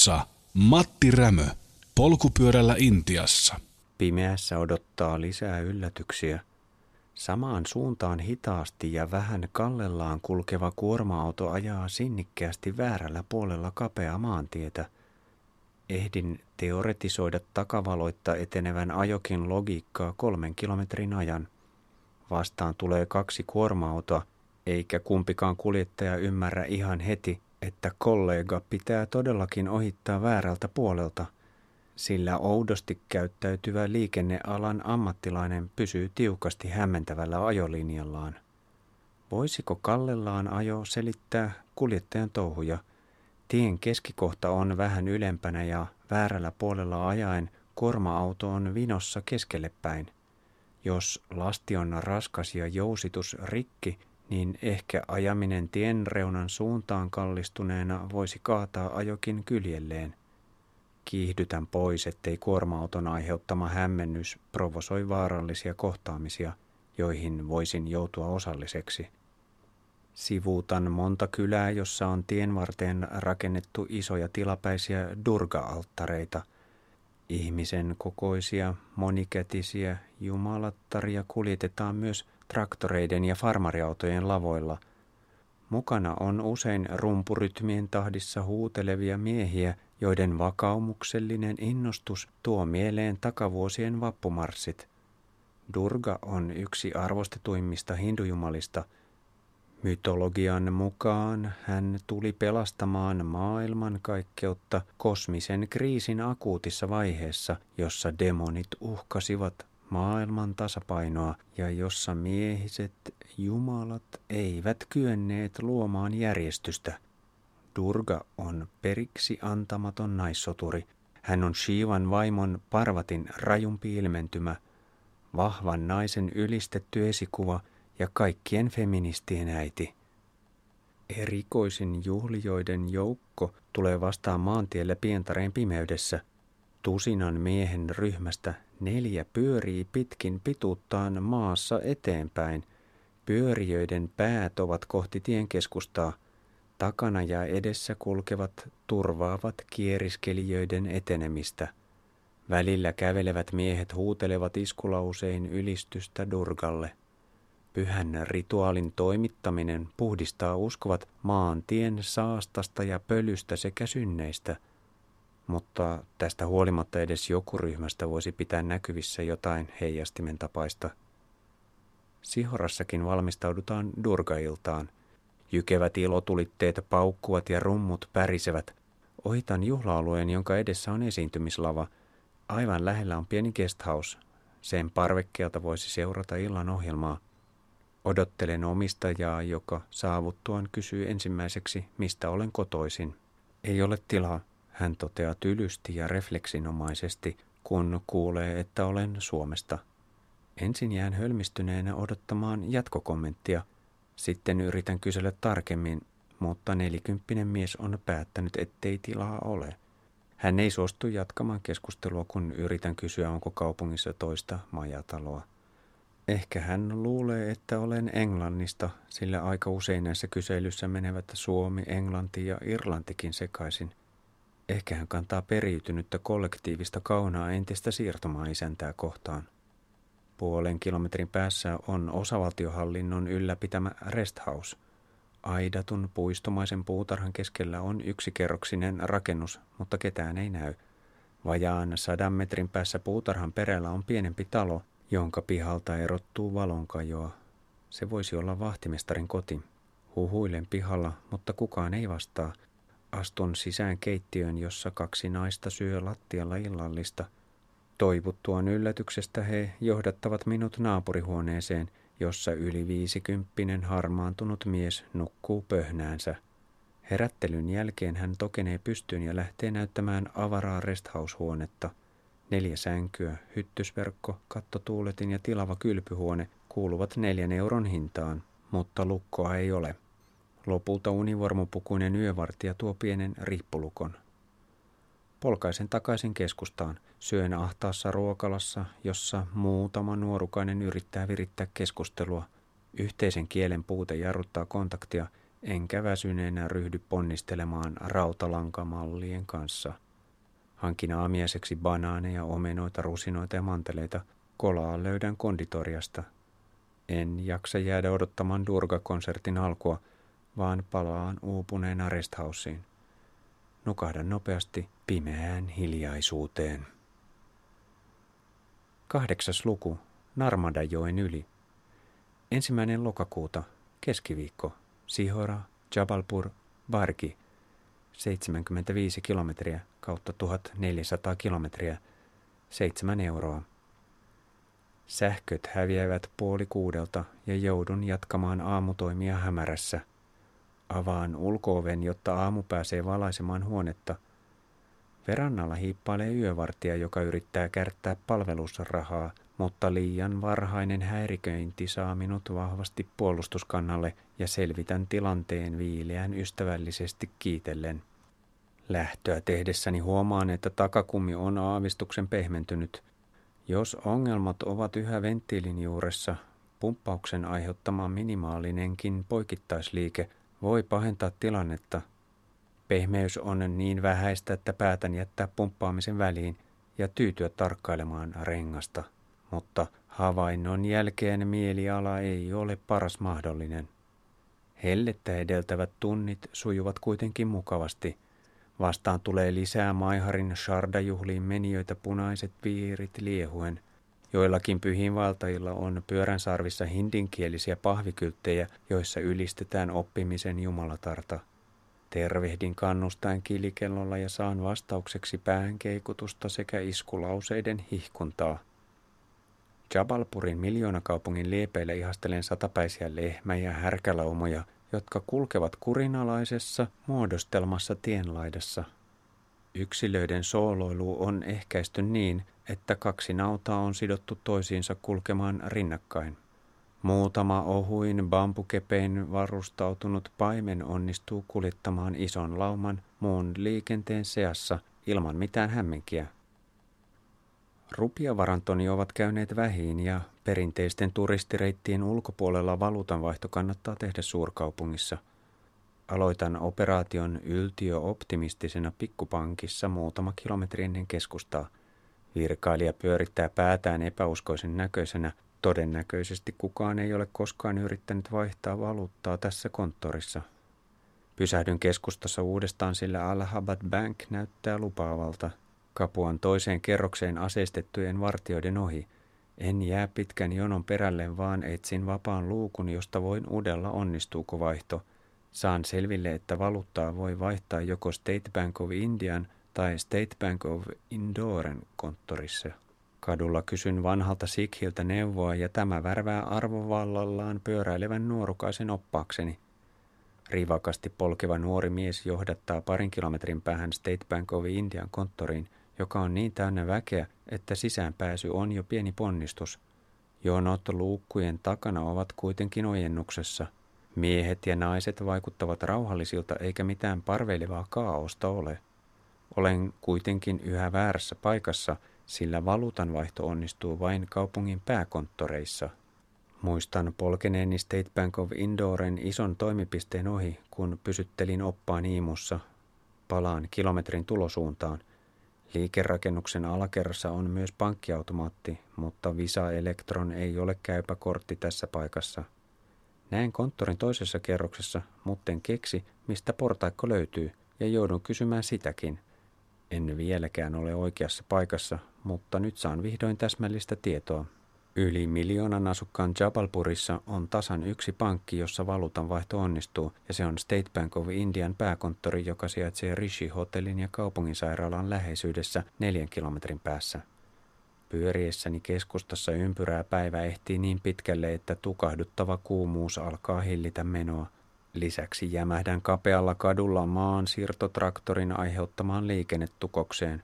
Muissa Matti Rämö polkupyörällä Intiassa. Pimeässä odottaa lisää yllätyksiä. Samaan suuntaan hitaasti ja vähän kallellaan kulkeva kuorma-auto ajaa sinnikkäästi väärällä puolella kapeaa maantietä. Ehdin teoretisoida takavaloitta etenevän ajokin logiikkaa 3 kilometrin ajan. Vastaan tulee 2 kuorma-autoa, eikä kumpikaan kuljettaja ymmärrä ihan heti, että kollega pitää todellakin ohittaa väärältä puolelta, sillä oudosti käyttäytyvä liikennealan ammattilainen pysyy tiukasti hämmentävällä ajolinjallaan. Voisiko kallellaan ajo selittää kuljettajan touhuja? Tien keskikohta on vähän ylempänä ja väärällä puolella ajaen kuorma-auto on vinossa keskelle päin. Jos lasti on raskas ja jousitus rikki, niin ehkä ajaminen tien reunan suuntaan kallistuneena voisi kaataa ajokin kyljelleen. Kiihdytän pois, ettei kuorma-auton aiheuttama hämmennys provosoi vaarallisia kohtaamisia, joihin voisin joutua osalliseksi. Sivuutan monta kylää, jossa on tien varteen rakennettu isoja tilapäisiä Durga-alttareita. Ihmisen kokoisia, monikätisiä jumalattaria kuljetetaan myös traktoreiden ja farmariautojen lavoilla. Mukana on usein rumpurytmien tahdissa huutelevia miehiä, joiden vakaumuksellinen innostus tuo mieleen takavuosien vappumarssit. Durga on yksi arvostetuimmista hindujumalista. Mytologian mukaan hän tuli pelastamaan maailmankaikkeutta kosmisen kriisin akuutissa vaiheessa, jossa demonit uhkasivat maailman tasapainoa ja jossa miehiset jumalat eivät kyenneet luomaan järjestystä. Durga on periksi antamaton naissoturi. Hän on Shivan vaimon Parvatin rajumpi ilmentymä, vahvan naisen ylistetty esikuva ja kaikkien feministien äiti. Erikoisin juhlijoiden joukko tulee vastaan maantiellä Pientareen pimeydessä. Tusinan miehen ryhmästä 4 pyörii pitkin pituuttaan maassa eteenpäin. Pyörijöiden päät ovat kohti tien keskustaa. Takana ja edessä kulkevat turvaavat kieriskelijöiden etenemistä. Välillä kävelevät miehet huutelevat iskulausein ylistystä Durgalle. Pyhän rituaalin toimittaminen puhdistaa uskovat maantien saastasta ja pölystä sekä synneistä. Mutta tästä huolimatta edes joku ryhmästä voisi pitää näkyvissä jotain heijastimen tapaista. Sihorassakin valmistaudutaan Durga-iltaan. Jykevät ilotulitteet paukkuvat ja rummut pärisevät. Ohitan juhla-alueen, jonka edessä on esiintymislava. Aivan lähellä on pieni guesthouse. Sen parvekkeelta voisi seurata illan ohjelmaa. Odottelen omistajaa, joka saavuttuaan kysyy ensimmäiseksi, mistä olen kotoisin. Ei ole tilaa, hän toteaa tylysti ja refleksinomaisesti, kun kuulee, että olen Suomesta. Ensin jään hölmistyneenä odottamaan jatkokommenttia. Sitten yritän kysellä tarkemmin, mutta 40-vuotias mies on päättänyt, ettei tilaa ole. Hän ei suostu jatkamaan keskustelua, kun yritän kysyä, onko kaupungissa toista majataloa. Ehkä hän luulee, että olen Englannista, sillä aika usein näissä kyselyissä menevät Suomi, Englanti ja Irlantikin sekaisin. Ehkä hän kantaa periytynyttä kollektiivista kaunaa entistä siirtomaa-isäntää kohtaan. 0,5 kilometrin päässä on osavaltiohallinnon ylläpitämä resthouse. Aidatun puistomaisen puutarhan keskellä on yksikerroksinen rakennus, mutta ketään ei näy. Vajaan 100 metrin päässä puutarhan perällä on pienempi talo, jonka pihalta erottuu valonkajoa. Se voisi olla vahtimestarin koti. Huhuilen pihalla, mutta kukaan ei vastaa. Astun sisään keittiöön, jossa 2 naista syö lattialla illallista. Toivuttuaan yllätyksestä he johdattavat minut naapurihuoneeseen, jossa yli 50-vuotias harmaantunut mies nukkuu pöhnäänsä. Herättelyn jälkeen hän tokenee pystyyn ja lähtee näyttämään avaraa resthouse-huonetta. 4 sänkyä, hyttysverkko, kattotuuletin ja tilava kylpyhuone kuuluvat 4 euron hintaan, mutta lukkoa ei ole. Lopulta univormupukuinen yövartija tuo pienen riippulukon. Polkaisen takaisin keskustaan, syön ahtaassa ruokalassa, jossa muutama nuorukainen yrittää virittää keskustelua. Yhteisen kielen puute jarruttaa kontaktia, enkä väsyneenä ryhdy ponnistelemaan rautalankamallien kanssa. Hankin aamiaiseksi banaaneja, omenoita, rusinoita ja manteleita. Kolaa löydän konditoriasta. En jaksa jäädä odottamaan Durga-konsertin alkua, vaan palaan uupuneen aresthauseen. Nukahdan nopeasti pimeään hiljaisuuteen. 8. luku. Narmadajoen yli. 1. lokakuuta. Keskiviikko. Sihora, Jabalpur, Varki. 75 kilometriä kautta 1400 kilometriä. 7 euroa. Sähköt häviävät 5:30 ja joudun jatkamaan aamutoimia hämärässä. Avaan ulko-oven, jotta aamu pääsee valaisemaan huonetta. Verannalla hiippailee yövartija, joka yrittää kärttää palvelusrahaa, mutta liian varhainen häiriköinti saa minut vahvasti puolustuskannalle ja selvitän tilanteen viileän ystävällisesti kiitellen. Lähtöä tehdessäni huomaan, että takakummi on aavistuksen pehmentynyt. Jos ongelmat ovat yhä venttiilin juuressa, pumppauksen aiheuttama minimaalinenkin poikittaisliike voi pahentaa tilannetta. Pehmeys on niin vähäistä, että päätän jättää pumppaamisen väliin ja tyytyä tarkkailemaan rengasta. Mutta havainnon jälkeen mieliala ei ole paras mahdollinen. Hellettä edeltävät tunnit sujuvat kuitenkin mukavasti. Vastaan tulee lisää Maiharin Sharda-juhliin menijöitä punaiset piirit liehuen. Joillakin pyhiinvaeltajilla on pyöränsaarvissa hindinkielisiä pahvikylttejä, joissa ylistetään oppimisen jumalatarta. Tervehdin kannustaen kilikellolla ja saan vastaukseksi päänkeikutusta sekä iskulauseiden hihkuntaa. Jabalpurin miljoonakaupungin liepeillä ihastelen satapäisiä lehmä- ja härkälaumoja, jotka kulkevat kurinalaisessa muodostelmassa tienlaidassa. Yksilöiden sooloilu on ehkäisty niin, että 2 nautaa on sidottu toisiinsa kulkemaan rinnakkain. Muutama ohuin bambukepein varustautunut paimen onnistuu kuljettamaan ison lauman muun liikenteen seassa ilman mitään hämmenkiä. Rupiavarantoni ovat käyneet vähiin ja perinteisten turistireittien ulkopuolella valuutanvaihto kannattaa tehdä suurkaupungissa. Aloitan operaation yltiöoptimistisena pikkupankissa muutama kilometri ennen keskustaa. Virkailija pyörittää päätään epäuskoisen näköisenä. Todennäköisesti kukaan ei ole koskaan yrittänyt vaihtaa valuuttaa tässä konttorissa. Pysähdyn keskustassa uudestaan, sillä Allahabad Bank näyttää lupaavalta. Kapuan toiseen kerrokseen aseistettujen vartijoiden ohi. En jää pitkän jonon perälle, vaan etsin vapaan luukun, josta voin udella onnistuuko vaihto. Saan selville, että valuuttaa voi vaihtaa joko State Bank of Indian tai State Bank of Indoren konttorissa. Kadulla kysyn vanhalta sikhiltä neuvoa ja tämä värvää arvovallallaan pyöräilevän nuorukaisen oppaakseni. Rivakasti polkeva nuori mies johdattaa 2 kilometrin päähän State Bank of Indian konttoriin, joka on niin täynnä väkeä, että sisäänpääsy on jo pieni ponnistus. Jonot luukkujen takana ovat kuitenkin ojennuksessa. Miehet ja naiset vaikuttavat rauhallisilta eikä mitään parveilevaa kaaosta ole. Olen kuitenkin yhä väärässä paikassa, sillä valuutanvaihto onnistuu vain kaupungin pääkonttoreissa. Muistan polkeneeni State Bank of Indoren ison toimipisteen ohi, kun pysyttelin oppaan iimussa. Palaan kilometrin tulosuuntaan. Liikerakennuksen alakerrassa on myös pankkiautomaatti, mutta Visa Electron ei ole käypä kortti tässä paikassa. Näen konttorin toisessa kerroksessa, mutten keksi, mistä portaikko löytyy, ja joudun kysymään sitäkin. En vieläkään ole oikeassa paikassa, mutta nyt saan vihdoin täsmällistä tietoa. Yli 1 miljoonan asukkaan Jabalpurissa on tasan 1 pankki, jossa valuutanvaihto onnistuu, ja se on State Bank of Indian pääkonttori, joka sijaitsee Rishi Hotelin ja kaupunginsairaalan läheisyydessä 4 kilometrin päässä. Pyöriessäni keskustassa ympyrää päivä ehtii niin pitkälle, että tukahduttava kuumuus alkaa hillitä menoa. Lisäksi jämähdän kapealla kadulla maan siirtotraktorin aiheuttamaan liikennetukokseen.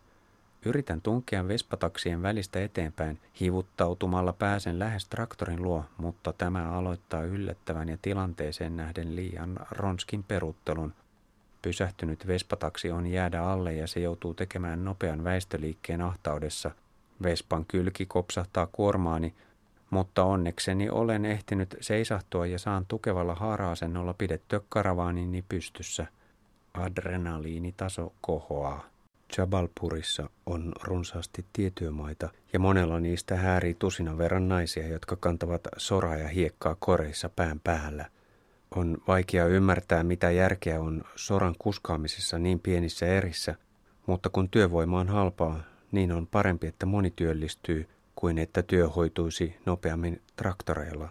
Yritän tunkea vespataksien välistä eteenpäin, hivuttautumalla pääsen lähes traktorin luo, mutta tämä aloittaa yllättävän ja tilanteeseen nähden liian ronskin peruuttelun. Pysähtynyt vespataksi on jäädä alle ja se joutuu tekemään nopean väistöliikkeen ahtaudessa. Vespan kylki kopsahtaa kuormaani. Mutta onnekseni olen ehtinyt seisahtua ja saan tukevalla haara-asennolla pidettyä karavaanini pystyssä. Adrenaliinitaso kohoaa. Jabalpurissa on runsaasti tietyömaita ja monella niistä häärii tusinan verran naisia, jotka kantavat soraa ja hiekkaa koreissa pään päällä. On vaikea ymmärtää, mitä järkeä on soran kuskaamisessa niin pienissä erissä, mutta kun työvoima on halpaa, niin on parempi, että moni työllistyy kuin että työ hoituisi nopeammin traktoreilla.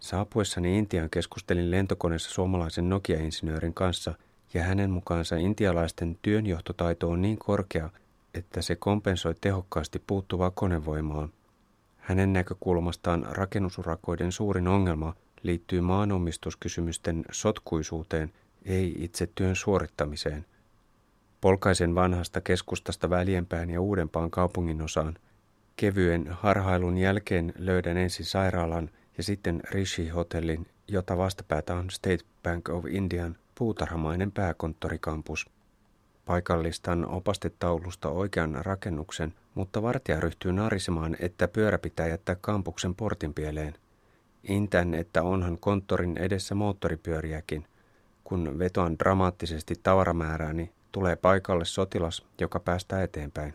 Saapuessani Intiaan keskustelin lentokoneessa suomalaisen Nokia-insinöörin kanssa, ja hänen mukaansa intialaisten työnjohtotaito on niin korkea, että se kompensoi tehokkaasti puuttuvaa konevoimaa. Hänen näkökulmastaan rakennusurakoiden suurin ongelma liittyy maanomistuskysymysten sotkuisuuteen, ei itse työn suorittamiseen. Polkaisen vanhasta keskustasta Väljempään ja uudempaan kaupunginosaan. Kevyen harhailun jälkeen löydän ensin sairaalan ja sitten Rishi Hotelin, jota vastapäätä on State Bank of Indian puutarhamainen pääkonttorikampus. Paikallistan opastetaulusta oikean rakennuksen, mutta vartija ryhtyy narisemaan, että pyörä pitää jättää kampuksen portinpieleen. Intän, että onhan konttorin edessä moottoripyöriäkin. Kun vetoan dramaattisesti tavaramäärääni, tulee paikalle sotilas, joka päästää eteenpäin.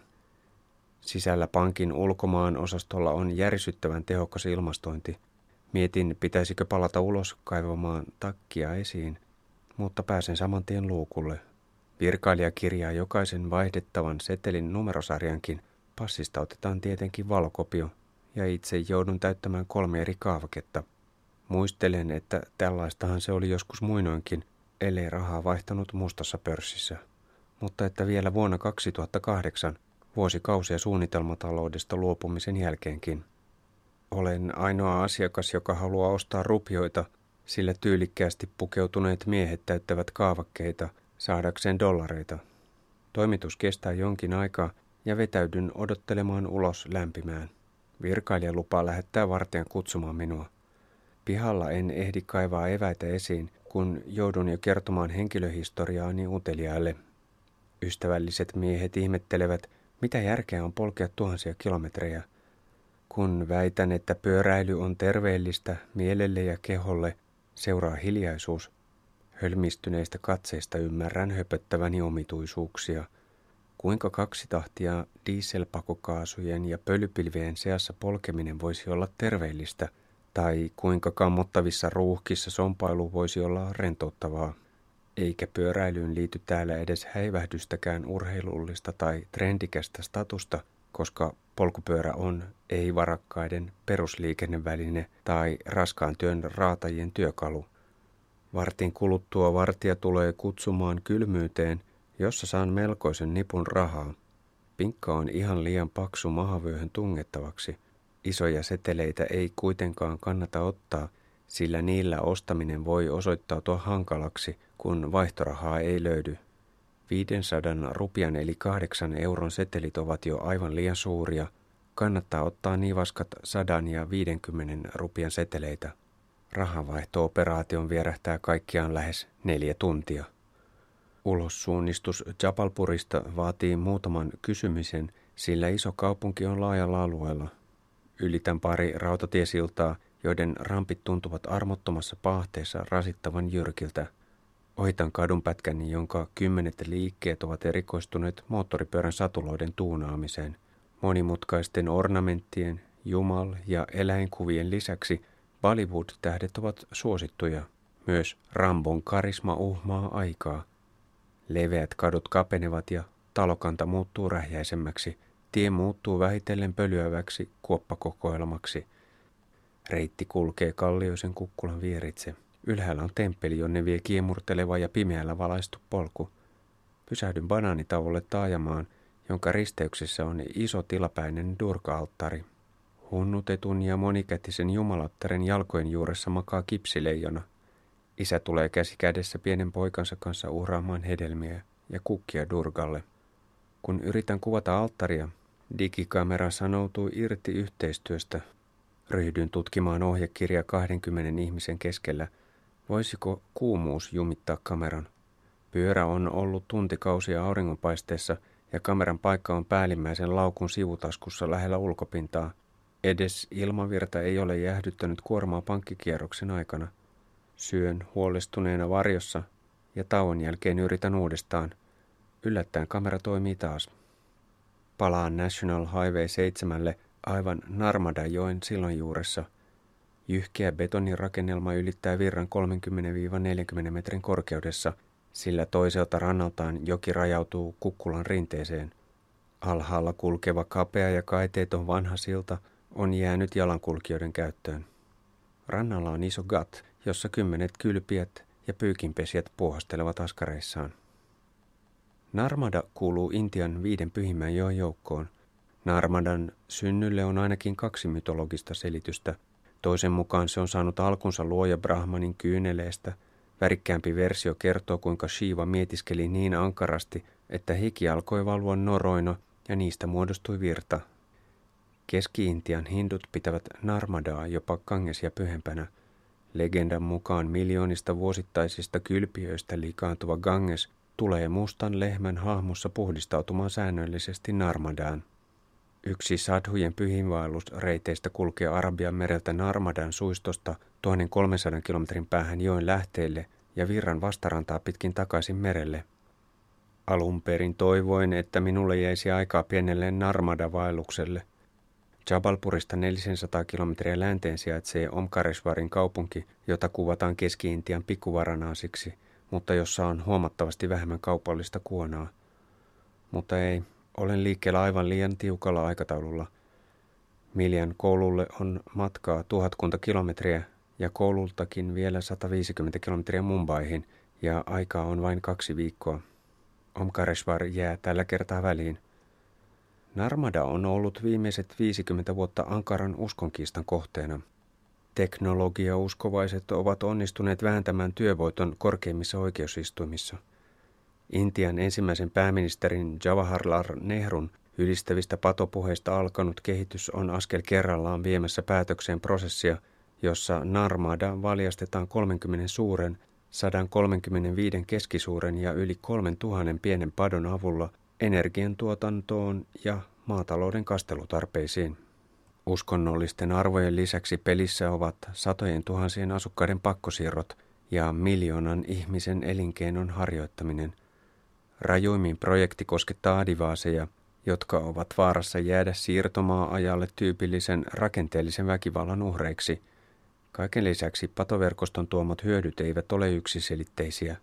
Sisällä pankin ulkomaan osastolla on järisyttävän tehokas ilmastointi. Mietin, pitäisikö palata ulos kaivamaan takkia esiin, mutta pääsen saman tien luukulle. Virkailija kirjaa jokaisen vaihdettavan setelin numerosarjankin. Passista otetaan tietenkin valokopio, ja itse joudun täyttämään 3 eri kaavaketta. Muistelen, että tällaistahan se oli joskus muinoinkin, ellei rahaa vaihtanut mustassa pörssissä. Mutta että vielä vuonna 2008, vuosikausia suunnitelmataloudesta luopumisen jälkeenkin. Olen ainoa asiakas, joka haluaa ostaa rupioita, sillä tyylikkäästi pukeutuneet miehet täyttävät kaavakkeita saadakseen dollareita. Toimitus kestää jonkin aikaa ja vetäydyn odottelemaan ulos lämpimään. Virkailija lupaa lähettää vartijan kutsumaan minua. Pihalla en ehdi kaivaa eväitä esiin, kun joudun jo kertomaan henkilöhistoriaani uteliaalle. Ystävälliset miehet ihmettelevät, mitä järkeä on polkea tuhansia kilometrejä. Kun väitän, että pyöräily on terveellistä mielelle ja keholle, seuraa hiljaisuus. Hölmistyneistä katseista ymmärrän höpöttäväni omituisuuksia. Kuinka 2 tahtia dieselpakokaasujen ja pölypilvien seassa polkeminen voisi olla terveellistä, tai kuinka kammottavissa ruuhkissa sompailu voisi olla rentouttavaa. Eikä pyöräilyyn liity täällä edes häivähdystäkään urheilullista tai trendikästä statusta, koska polkupyörä on ei-varakkaiden perusliikenneväline tai raskaan työn raatajien työkalu. Vartin kuluttua vartija tulee kutsumaan kylmyyteen, jossa saan melkoisen nipun rahaa. Pinkka on ihan liian paksu mahavyöhön tungettavaksi. Isoja seteleitä ei kuitenkaan kannata ottaa, sillä niillä ostaminen voi osoittautua hankalaksi, kun vaihtorahaa ei löydy. 500 rupian eli 8 euron setelit ovat jo aivan liian suuria. Kannattaa ottaa nivaskat 100 ja 50 rupian seteleitä. Rahanvaihto-operaation vierähtää kaikkiaan lähes 4 tuntia. Ulossuunnistus Jabalpurista vaatii muutaman kysymisen, sillä iso kaupunki on laajalla alueella. Ylitän 2 rautatiesiltaa, joiden rampit tuntuvat armottomassa paahteessa rasittavan jyrkiltä. Ohitan kadunpätkäni, jonka 10 liikkeet ovat erikoistuneet moottoripyörän satuloiden tuunaamiseen. Monimutkaisten ornamenttien, jumal- ja eläinkuvien lisäksi Bollywood-tähdet ovat suosittuja. Myös Rambon karisma uhmaa aikaa. Leveät kadut kapenevat ja talokanta muuttuu rähjäisemmäksi. Tie muuttuu vähitellen pölyäväksi kuoppakokoelmaksi. Reitti kulkee kallioisen kukkulan vieritse. Ylhäällä on temppeli, jonne vie kiemurteleva ja pimeällä valaistu polku. Pysähdyn banaanitauolle taajamaan, jonka risteyksessä on iso tilapäinen Durga-alttari. Hunnutetun ja monikätisen jumalattaren jalkojen juuressa makaa kipsileijona. Isä tulee käsi kädessä pienen poikansa kanssa uhraamaan hedelmiä ja kukkia Durgalle. Kun yritän kuvata alttaria, digikamera sanoutuu irti yhteistyöstä. Ryhdyn tutkimaan ohjekirjaa 20 ihmisen keskellä. Voisiko kuumuus jumittaa kameran? Pyörä on ollut tuntikausia auringonpaisteessa ja kameran paikka on päällimmäisen laukun sivutaskussa lähellä ulkopintaa. Edes ilmavirta ei ole jäähdyttänyt kuormaa pankkikierroksen aikana. Syön huolestuneena varjossa ja tauon jälkeen yritän uudestaan. Yllättäen kamera toimii taas. Palaan National Highway 7 aivan Narmada-joen sillan juuressa. Jyhkeä betonirakennelma ylittää virran 30-40 metrin korkeudessa, sillä toiselta rannaltaan joki rajautuu Kukkulan rinteeseen. Alhaalla kulkeva kapea ja kaiteeton vanha silta on jäänyt jalankulkijoiden käyttöön. Rannalla on iso gat, jossa 10 kylpiät ja pyykinpesijät puuhastelevat askareissaan. Narmada kuuluu Intian 5 pyhimmän joen joukkoon. Narmadan synnylle on ainakin 2 mytologista selitystä. Toisen mukaan se on saanut alkunsa luoja Brahmanin kyyneleestä. Värikkäämpi versio kertoo, kuinka Shiva mietiskeli niin ankarasti, että hiki alkoi valua noroina ja niistä muodostui virta. Keski-Intian hindut pitävät Narmadaa jopa Gangesia pyhempänä. Legendan mukaan miljoonista vuosittaisista kylpiöistä liikaantuva Ganges tulee mustan lehmän hahmossa puhdistautumaan säännöllisesti Narmadaan. Yksi sadhujen pyhinvaellusreiteistä kulkee Arabian mereltä Narmadan suistosta 1300 kilometrin päähän joen lähteelle ja virran vastarantaa pitkin takaisin merelle. Alun perin toivoin, että minulle jäisi aikaa pienelle Narmada-vaellukselle. Jabalpurista 400 kilometriä länteen sijaitsee Omkareshvarin kaupunki, jota kuvataan Keski-Intian pikkuvaranaasiksi, mutta jossa on huomattavasti vähemmän kaupallista kuonaa. Mutta ei, olen liikkeellä aivan liian tiukalla aikataululla. Miljan koululle on matkaa 1000 kilometriä ja koulultakin vielä 150 kilometriä Mumbaihin ja aikaa on vain 2 viikkoa. Omkareshvar jää tällä kertaa väliin. Narmada on ollut viimeiset 50 vuotta ankaran uskonkiistan kohteena. Teknologiauskovaiset ovat onnistuneet vääntämään työvoiton korkeimmissa oikeusistuimissa. Intian ensimmäisen pääministerin Jawaharlal Nehrun ylistävistä patopuheista alkanut kehitys on askel kerrallaan viemässä päätökseen prosessia, jossa Narmada valjastetaan 30 suuren, 135 keskisuuren ja yli 3000 pienen padon avulla energiantuotantoon ja maatalouden kastelutarpeisiin. Uskonnollisten arvojen lisäksi pelissä ovat satojen tuhansien asukkaiden pakkosiirrot ja 1 miljoonan ihmisen elinkeinon harjoittaminen. Rajuimmin projekti koskettaa adivaaseja, jotka ovat vaarassa jäädä siirtomaa-ajalle tyypillisen rakenteellisen väkivallan uhreiksi. Kaiken lisäksi patoverkoston tuomat hyödyt eivät ole yksiselitteisiä.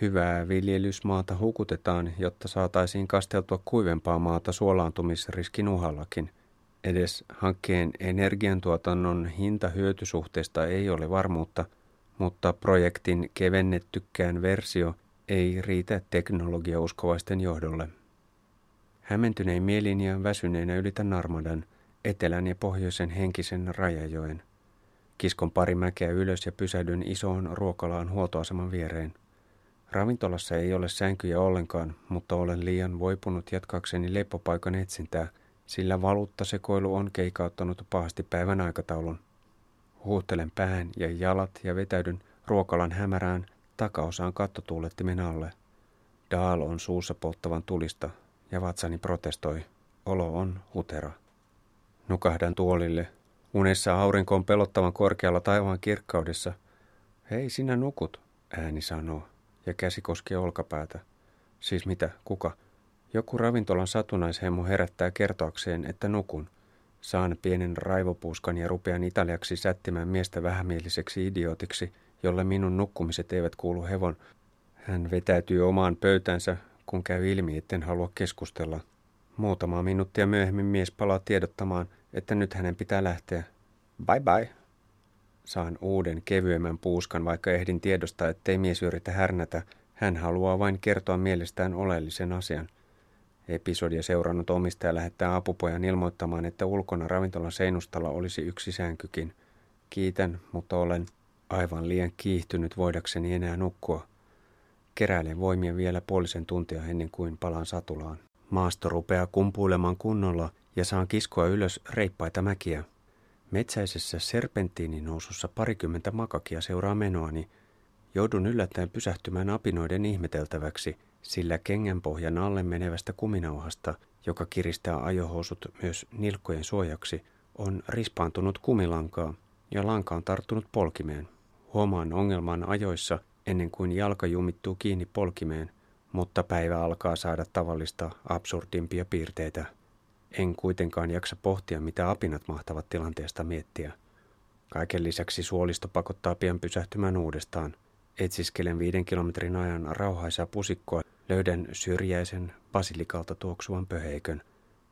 Hyvää viljelysmaata hukutetaan, jotta saataisiin kasteltua kuivempaa maata suolaantumisriskin uhallakin. Edes hankkeen energiantuotannon hinta-hyötysuhteesta ei ole varmuutta, mutta projektin kevennettykään versio ei riitä teknologiauskovaisten johdolle. Hämmentyneen mielin ja väsyneenä ylitän Narmadan, etelän ja pohjoisen henkisen rajajoen. Kiskon pari mäkeä ylös ja pysähdyn isoon ruokalaan huoltoaseman viereen. Ravintolassa ei ole sänkyjä ollenkaan, mutta olen liian voipunut jatkaakseni lepopaikan etsintää, sillä valuuttasekoilu on keikauttanut pahasti päivän aikataulun. Huuhtelen pään ja jalat ja vetäydyn ruokalan hämärään takaosaan kattotuulettimen alle. Daal on suussa polttavan tulista ja vatsani protestoi. Olo on hutera. Nukahdan tuolille. Unessa aurinko on pelottavan korkealla taivaan kirkkaudessa. "Hei, sinä nukut," ääni sanoo, ja käsi koskee olkapäätä. Siis mitä, kuka? Joku ravintolan satunnaishemmo herättää kertoakseen, että nukun. Saan pienen raivopuuskan ja rupean italiaksi sättimään miestä vähämieliseksi idiootiksi, jolle minun nukkumiset eivät kuulu hevon. Hän vetäytyy omaan pöytänsä, kun käy ilmi, etten halua keskustella. Muutamaa minuuttia myöhemmin mies palaa tiedottamaan, että nyt hänen pitää lähteä. "Bye bye." Saan uuden kevyemmän puuskan, vaikka ehdin tiedostaa, ettei mies yritä härnätä. Hän haluaa vain kertoa mielestään oleellisen asian. Episodia seurannut omistaja lähettää apupojan ilmoittamaan, että ulkona ravintolan seinustalla olisi yksi sänkykin. Kiitän, mutta olen aivan liian kiihtynyt voidakseni enää nukkua. Keräilen voimia vielä puolisen tuntia ennen kuin palaan satulaan. Maasto rupeaa kumpuilemaan kunnolla ja saan kiskoa ylös reippaita mäkiä. Metsäisessä serpentiininousussa 20 makakia seuraa menoani. Joudun yllättäen pysähtymään apinoiden ihmeteltäväksi, sillä kengänpohjan alle menevästä kuminauhasta, joka kiristää ajohousut myös nilkkojen suojaksi, on rispaantunut kumilankaa ja lanka on tarttunut polkimeen. Huomaan ongelman ajoissa ennen kuin jalka jumittuu kiinni polkimeen, mutta päivä alkaa saada tavallista absurdimpia piirteitä. En kuitenkaan jaksa pohtia, mitä apinat mahtavat tilanteesta miettiä. Kaiken lisäksi suolisto pakottaa pian pysähtymään uudestaan. Etsiskelen 5 kilometrin ajan rauhaisaa pusikkoa, löydän syrjäisen basilikalta tuoksuvan pöheikön.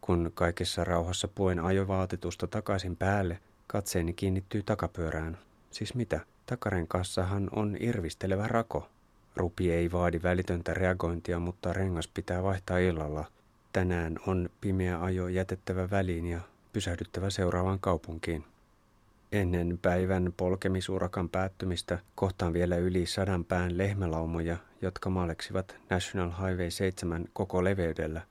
Kun kaikessa rauhassa puen ajovaatetusta takaisin päälle, katseeni kiinnittyy takapyörään. Siis mitä? Takarenkassahan on irvistelevä rako. Rupi ei vaadi välitöntä reagointia, mutta rengas pitää vaihtaa illalla. Tänään on pimeä ajo jätettävä väliin ja pysähdyttävä seuraavaan kaupunkiin. Ennen päivän polkemisurakan päättymistä kohtaan vielä yli 100 pään lehmälaumoja, jotka maleksivat National Highway 7 koko leveydellä.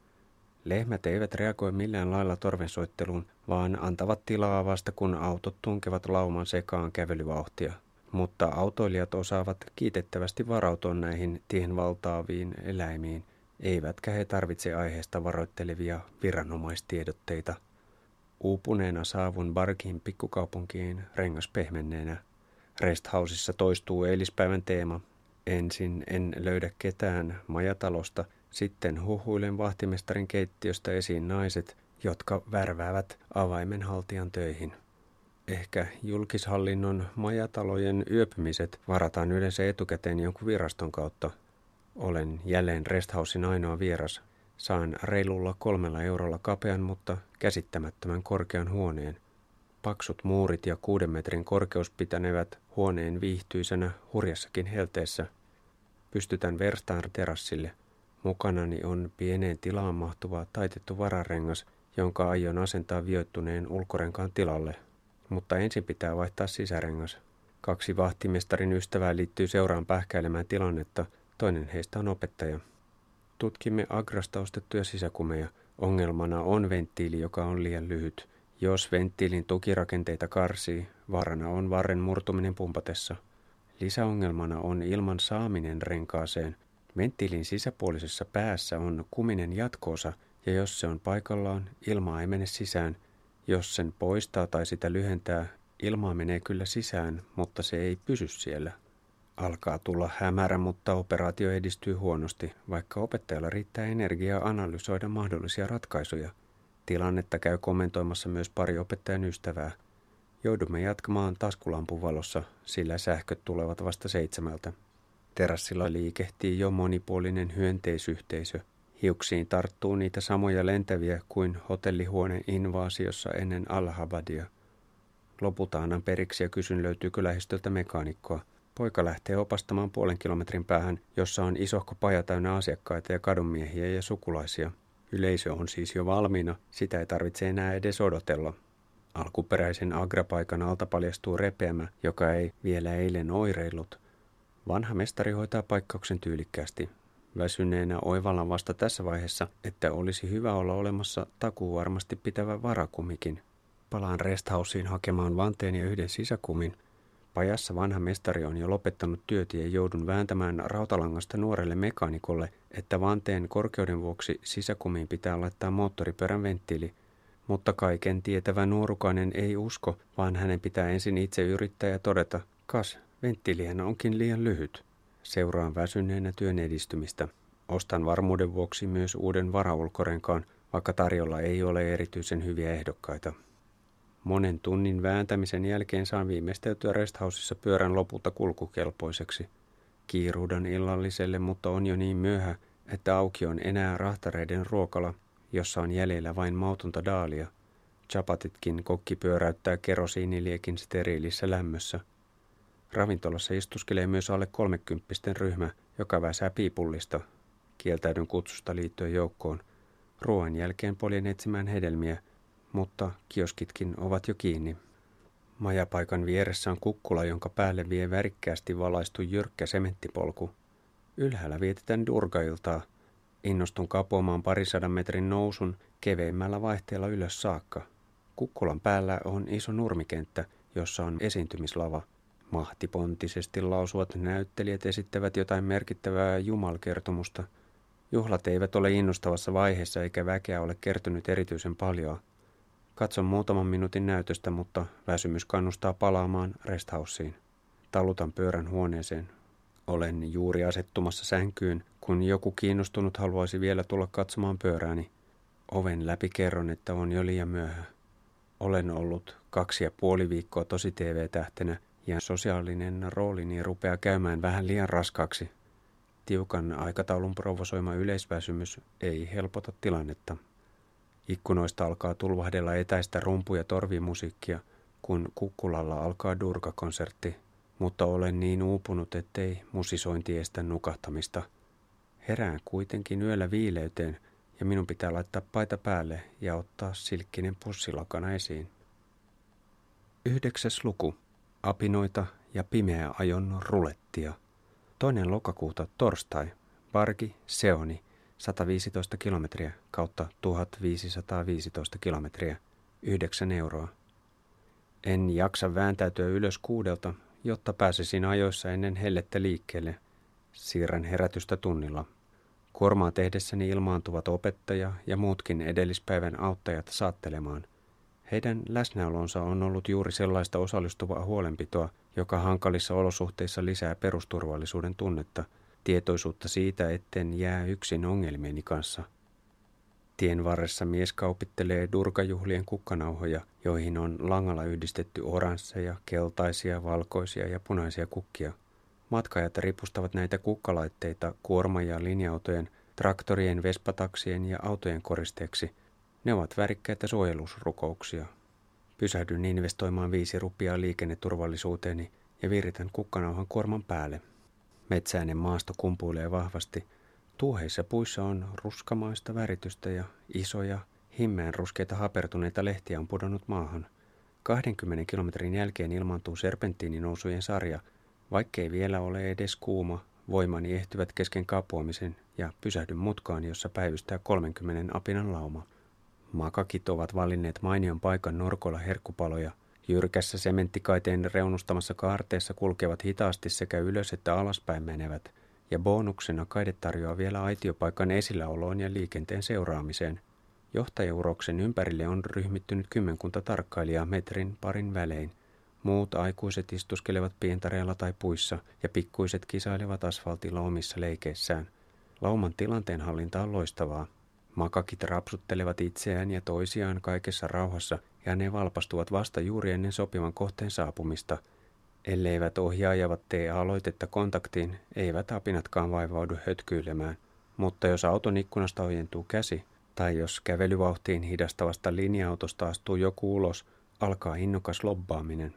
Lehmät eivät reagoi millään lailla torvensoitteluun, vaan antavat tilaa vasta kun autot tunkevat lauman sekaan kävelyvauhtia. Mutta autoilijat osaavat kiitettävästi varautua näihin tien valtaaviin eläimiin, eivätkä he tarvitse aiheesta varoittelevia viranomaistiedotteita. Uupuneena saavun Barkin pikkukaupunkiin rengas pehmenneenä. Resthausissa toistuu eilispäivän teema. Ensin en löydä ketään majatalosta, sitten huhuilen vahtimestarin keittiöstä esiin naiset, jotka värväävät avaimenhaltijan töihin. Ehkä julkishallinnon majatalojen yöpymiset varataan yleensä etukäteen jonkun viraston kautta. Olen jälleen Resthausin ainoa vieras. Saan reilulla 3 eurolla kapean, mutta käsittämättömän korkean huoneen. Paksut muurit ja 6 metrin korkeus pitänevät huoneen viihtyisenä hurjassakin helteessä. Pystytän verstaan terassille. Mukanani on pieneen tilaan mahtuva taitettu vararengas, jonka aion asentaa vioittuneen ulkorenkaan tilalle. Mutta ensin pitää vaihtaa sisärengas. 2 vahtimestarin ystävää liittyy seuraan pähkäilemään tilannetta, toinen heistä on opettaja. Tutkimme Agrasta ostettuja sisäkumeja. Ongelmana on venttiili, joka on liian lyhyt. Jos venttiilin tukirakenteita karsii, vaarana on varren murtuminen pumpatessa. Lisäongelmana on ilman saaminen renkaaseen. Venttiilin sisäpuolisessa päässä on kuminen jatkoosa, ja jos se on paikallaan, ilmaa ei mene sisään. Jos sen poistaa tai sitä lyhentää, ilmaa menee kyllä sisään, mutta se ei pysy siellä. Alkaa tulla hämärä, mutta operaatio edistyy huonosti, vaikka opettajalla riittää energiaa analysoida mahdollisia ratkaisuja. Tilannetta käy kommentoimassa myös pari opettajan ystävää. Joudumme jatkamaan taskulampun valossa, sillä sähköt tulevat vasta 7. Terassilla liikehtii jo monipuolinen hyönteisyhteisö. Hiuksiin tarttuu niitä samoja lentäviä kuin hotellihuoneen invaasiossa ennen Allahabadia. Lopulta annan periksi ja kysyn, löytyykö lähistöltä mekaanikkoa. Poika lähtee opastamaan 0,5 kilometrin päähän, jossa on isohko paja täynnä asiakkaita ja kadunmiehiä ja sukulaisia. Yleisö on siis jo valmiina, sitä ei tarvitse enää edes odotella. Alkuperäisen agrapaikan alta paljastuu repeämä, joka ei vielä eilen oireillut. Vanha mestari hoitaa paikkauksen tyylikkäästi. Väsyneenä oivallan vasta tässä vaiheessa, että olisi hyvä olla olemassa takuuvarmasti pitävä varakumikin. Palaan Resthausiin hakemaan vanteen ja 1 sisäkumin. Pajassa vanha mestari on jo lopettanut työt ja joudun vääntämään rautalangasta nuorelle mekaanikolle, että vanteen korkeuden vuoksi sisäkumiin pitää laittaa moottoripyörän venttiili. Mutta kaiken tietävä nuorukainen ei usko, vaan hänen pitää ensin itse yrittää ja todeta, kas, venttiilihän onkin liian lyhyt. Seuraan väsyneenä työn edistymistä. Ostan varmuuden vuoksi myös uuden varaulkorenkaan, vaikka tarjolla ei ole erityisen hyviä ehdokkaita. Monen tunnin vääntämisen jälkeen saan viimeisteltyä Resthausissa pyörän lopulta kulkukelpoiseksi. Kiiruudan illalliselle, mutta on jo niin myöhä, että auki on enää rahtareiden ruokala, jossa on jäljellä vain mautonta daalia. Chapatitkin kokki pyöräyttää kerosiiniliekin steriilissä lämmössä. Ravintolassa istuskelee myös alle 30-pisten ryhmä, joka väsää piipullista. Kieltäydyn kutsusta liittyen joukkoon. Ruoan jälkeen poljen etsimään hedelmiä, mutta kioskitkin ovat jo kiinni. Majapaikan vieressä on kukkula, jonka päälle vie värikkäästi valaistu jyrkkä sementtipolku. Ylhäällä vietetään Durga-iltaa. Innostun kapoamaan 200 metrin nousun keveimmällä vaihteella ylös saakka. Kukkulan päällä on iso nurmikenttä, jossa on esiintymislava. Mahtipontisesti lausuvat näyttelijät esittävät jotain merkittävää jumalkertomusta. Juhlat eivät ole innostavassa vaiheessa eikä väkeä ole kertynyt erityisen paljon. Katson muutaman minuutin näytöstä, mutta väsymys kannustaa palaamaan resthouseen. Talutan pyörän huoneeseen. Olen juuri asettumassa sänkyyn, kun joku kiinnostunut haluaisi vielä tulla katsomaan pyörääni. Oven läpi kerron, että on jo liian myöhä. Olen ollut 2,5 viikkoa tosi TV-tähtenä ja sosiaalinen roolini rupeaa käymään vähän liian raskaaksi. Tiukan aikataulun provosoima yleisväsymys ei helpota tilannetta. Ikkunoista alkaa tulvahdella etäistä rumpu- ja torvimusiikkia, kun kukkulalla alkaa Durga-konsertti, mutta olen niin uupunut, ettei musisointi estä nukahtamista. Herään kuitenkin yöllä viileyteen ja minun pitää laittaa paita päälle ja ottaa silkkinen pussilakana esiin. 9. luku. Apinoita ja pimeä ajon rulettia. 2. lokakuuta torstai. Bargi Seoni. 115 kilometriä kautta 1515 kilometriä. 9 euroa. En jaksa vääntäytyä ylös 6:00, jotta pääsisin ajoissa ennen hellettä liikkeelle. Siirrän herätystä tunnilla. Kuormaa tehdessäni ilmaantuvat opettaja ja muutkin edellispäivän auttajat saattelemaan. Heidän läsnäolonsa on ollut juuri sellaista osallistuvaa huolenpitoa, joka hankalissa olosuhteissa lisää perusturvallisuuden tunnetta, tietoisuutta siitä, etten jää yksin ongelmieni kanssa. Tien varressa mies kaupittelee durgajuhlien kukkanauhoja, joihin on langalla yhdistetty oransseja, keltaisia, valkoisia ja punaisia kukkia. Matkaajat ripustavat näitä kukkalaitteita kuorma- ja linja-autojen, traktorien, vespataksien ja autojen koristeeksi. Ne ovat värikkäitä suojelusrukouksia. Pysähdyn investoimaan 5 rupiaa liikenneturvallisuuteeni ja viritän kukkanauhan kuorman päälle. Metsäinen maasto kumpuilee vahvasti. Tuoheissa puissa on ruskamaista väritystä ja isoja, himmeänruskeita hapertuneita lehtiä on pudonnut maahan. 20 kilometrin jälkeen ilmaantuu serpentiininousujen sarja. Vaikkei vielä ole edes kuuma, voimani ehtyvät kesken kapuamisen ja pysähdyn mutkaan, jossa päivystää 30 apinan lauma. Makakit ovat valinneet mainion paikan norkolla herkkupaloja. Jyrkässä sementtikaiteen reunustamassa kaarteessa kulkevat hitaasti sekä ylös että alaspäin menevät, ja bonuksena kaide tarjoaa vielä aitiopaikan esilläoloon ja liikenteen seuraamiseen. Johtajauroksen ympärille on ryhmittynyt kymmenkunta tarkkailijaa metrin parin välein. Muut aikuiset istuskelevat pientareella tai puissa, ja pikkuiset kisailevat asfaltilla omissa leikeissään. Lauman tilanteenhallinta on loistavaa. Makakit rapsuttelevat itseään ja toisiaan kaikessa rauhassa, ja ne valpastuvat vasta juuri ennen sopivan kohteen saapumista. Elleivät ohjaajavat tee aloitetta kontaktiin, eivät apinatkaan vaivaudu hötkyilemään. Mutta jos auton ikkunasta ojentuu käsi, tai jos kävelyvauhtiin hidastavasta linja-autosta astuu joku ulos, alkaa innokas lobbaaminen.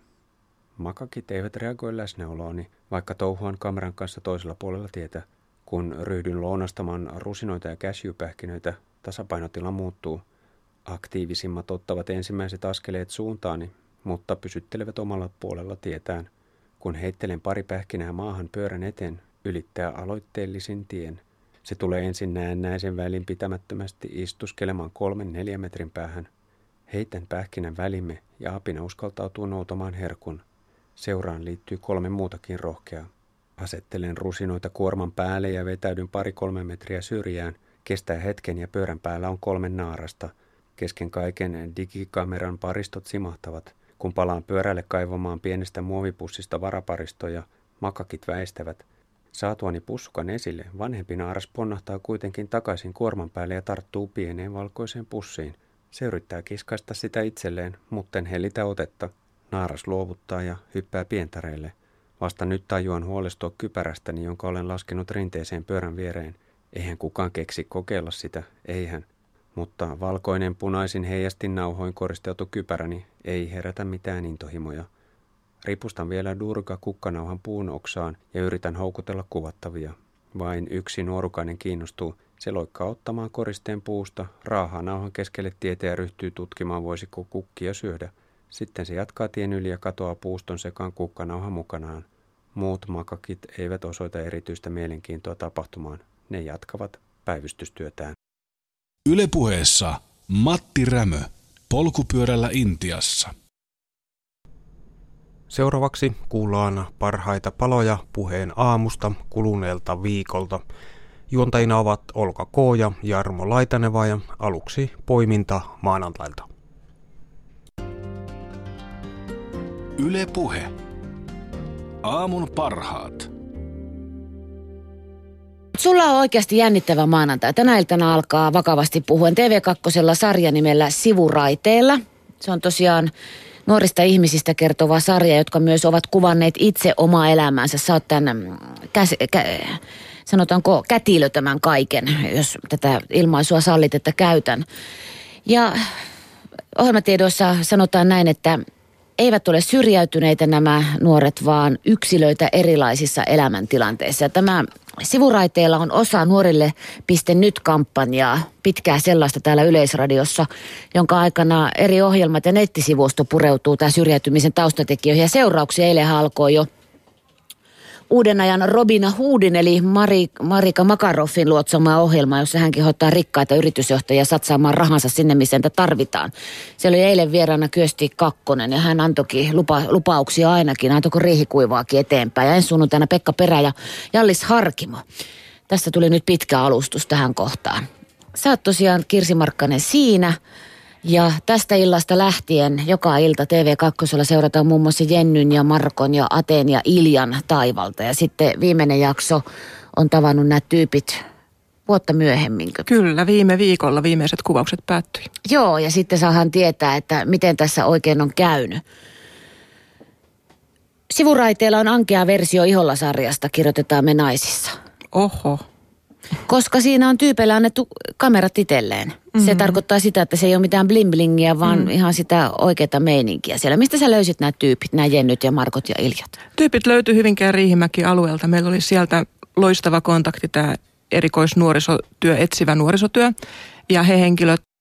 Makakit eivät reagoi läsnäolooni, vaikka touhuan kameran kanssa toisella puolella tietä. Kun ryhdyn lounastamaan rusinoita ja cashewpähkinöitä, tasapainotila muuttuu. Aktiivisimmat ottavat ensimmäiset askeleet suuntaani, mutta pysyttelevät omalla puolella tietään. Kun heittelen pari pähkinää maahan pyörän eteen, ylittää aloitteellisin tien. Se tulee ensin näennäisen välinpitämättömästi istuskelemaan 3-4 metrin päähän. Heitän pähkinän välimme ja apina uskaltautuu noutamaan herkun. Seuraan liittyy 3 muutakin rohkeaa. Asettelen rusinoita kuorman päälle ja vetäydyn 2-3 metriä syrjään. Kestää hetken ja pyörän päällä on 3 naarasta. Kesken kaiken digikameran paristot simahtavat. Kun palaan pyörälle kaivamaan pienestä muovipussista varaparistoja, makakit väistävät. Saatuani pussukan esille, vanhempi naaras ponnahtaa kuitenkin takaisin kuorman päälle ja tarttuu pieneen valkoiseen pussiin. Se yrittää kiskaista sitä itselleen, mutten hellitä otetta. Naaras luovuttaa ja hyppää pientareille. Vasta nyt tajuan huolestua kypärästäni, jonka olen laskenut rinteeseen pyörän viereen. Eihän kukaan keksi kokeilla sitä, eihän. Mutta valkoinen punaisin heijastin nauhoin koristeltu kypäräni ei herätä mitään intohimoja. Ripustan vielä durga kukkanauhan puun oksaan ja yritän houkutella kuvattavia. Vain yksi nuorukainen kiinnostuu. Se loikkaa ottamaan koristeen puusta, raahaa nauhan keskelle tietä ja ryhtyy tutkimaan, voisiko kukkia syödä. Sitten se jatkaa tien yli ja katoaa puuston sekaan kukkanauhan mukanaan. Muut makakit eivät osoita erityistä mielenkiintoa tapahtumaan. Ne jatkavat päivystystyötään. Yle Puheessa Matti Rämö, polkupyörällä Intiassa. Seuraavaksi kuullaan parhaita paloja puheen aamusta kuluneelta viikolta. Juontajina ovat Olka K. ja Jarmo Laitaneva ja aluksi poiminta maanantailta. Yle Puhe. Aamun parhaat. Sulla on oikeasti jännittävä maanantai. Tänä iltana alkaa Vakavasti puhuen TV2 sarjanimellä Sivuraiteella. Se on tosiaan nuorista ihmisistä kertova sarja, jotka myös ovat kuvanneet itse omaa elämäänsä. Sä oot tämän sanotaanko kätilö tämän kaiken, jos tätä ilmaisua sallit, että käytän. Ja ohjelmatiedoissa sanotaan näin, että eivät ole syrjäytyneitä nämä nuoret, vaan yksilöitä erilaisissa elämäntilanteissa. Tämä Sivuraiteella on osa Nuorille.nyt-kampanjaa, pitkää sellaista täällä Yleisradiossa, jonka aikana eri ohjelmat ja nettisivusto pureutuu tämän syrjäytymisen taustatekijöihin. Ja seurauksia eilen alkoi jo uuden ajan Robina Hoodin eli Marika Makaroffin luotsamaa ohjelmaa, jossa hän kehottaa rikkaita yritysjohtajia satsaamaan rahansa sinne, missä niitä tarvitaan. Siellä oli eilen vieraana Kyösti Kakkonen ja hän antoikin lupauksia ainakin, antoiko riihikuivaakin eteenpäin. Ja ensi sunnuntaina Pekka Perä ja Jallis Harkimo. Tästä tuli nyt pitkä alustus tähän kohtaan. Sä oot tosiaan Kirsi Markkanen siinä. Ja tästä illasta lähtien joka ilta TV2 seurataan muun muassa Jennyn ja Markon ja Ateen ja Iljan taivalta. Ja sitten viimeinen jakso on tavannut nämä tyypit vuotta myöhemminkö? Kyllä, viime viikolla viimeiset kuvaukset päättyi. Joo, ja sitten saahan tietää, että miten tässä oikein on käynyt. Sivuraiteella on ankea versio Iholla-sarjasta, kirjoitetaan Me naisissa. Oho. Koska siinä on tyypeillä annettu kamerat itselleen. Mm-hmm. Se tarkoittaa sitä, että se ei ole mitään bling-blingiä, vaan ihan sitä oikeaa meininkiä siellä. Mistä sä löysit nämä tyypit, nämä Jennyt ja Markot ja Iljat? Tyypit löytyi Hyvinkään Riihimäki alueelta. Meillä oli sieltä loistava kontakti, tämä erikoisnuorisotyö, etsivä nuorisotyö. Ja he henkilöt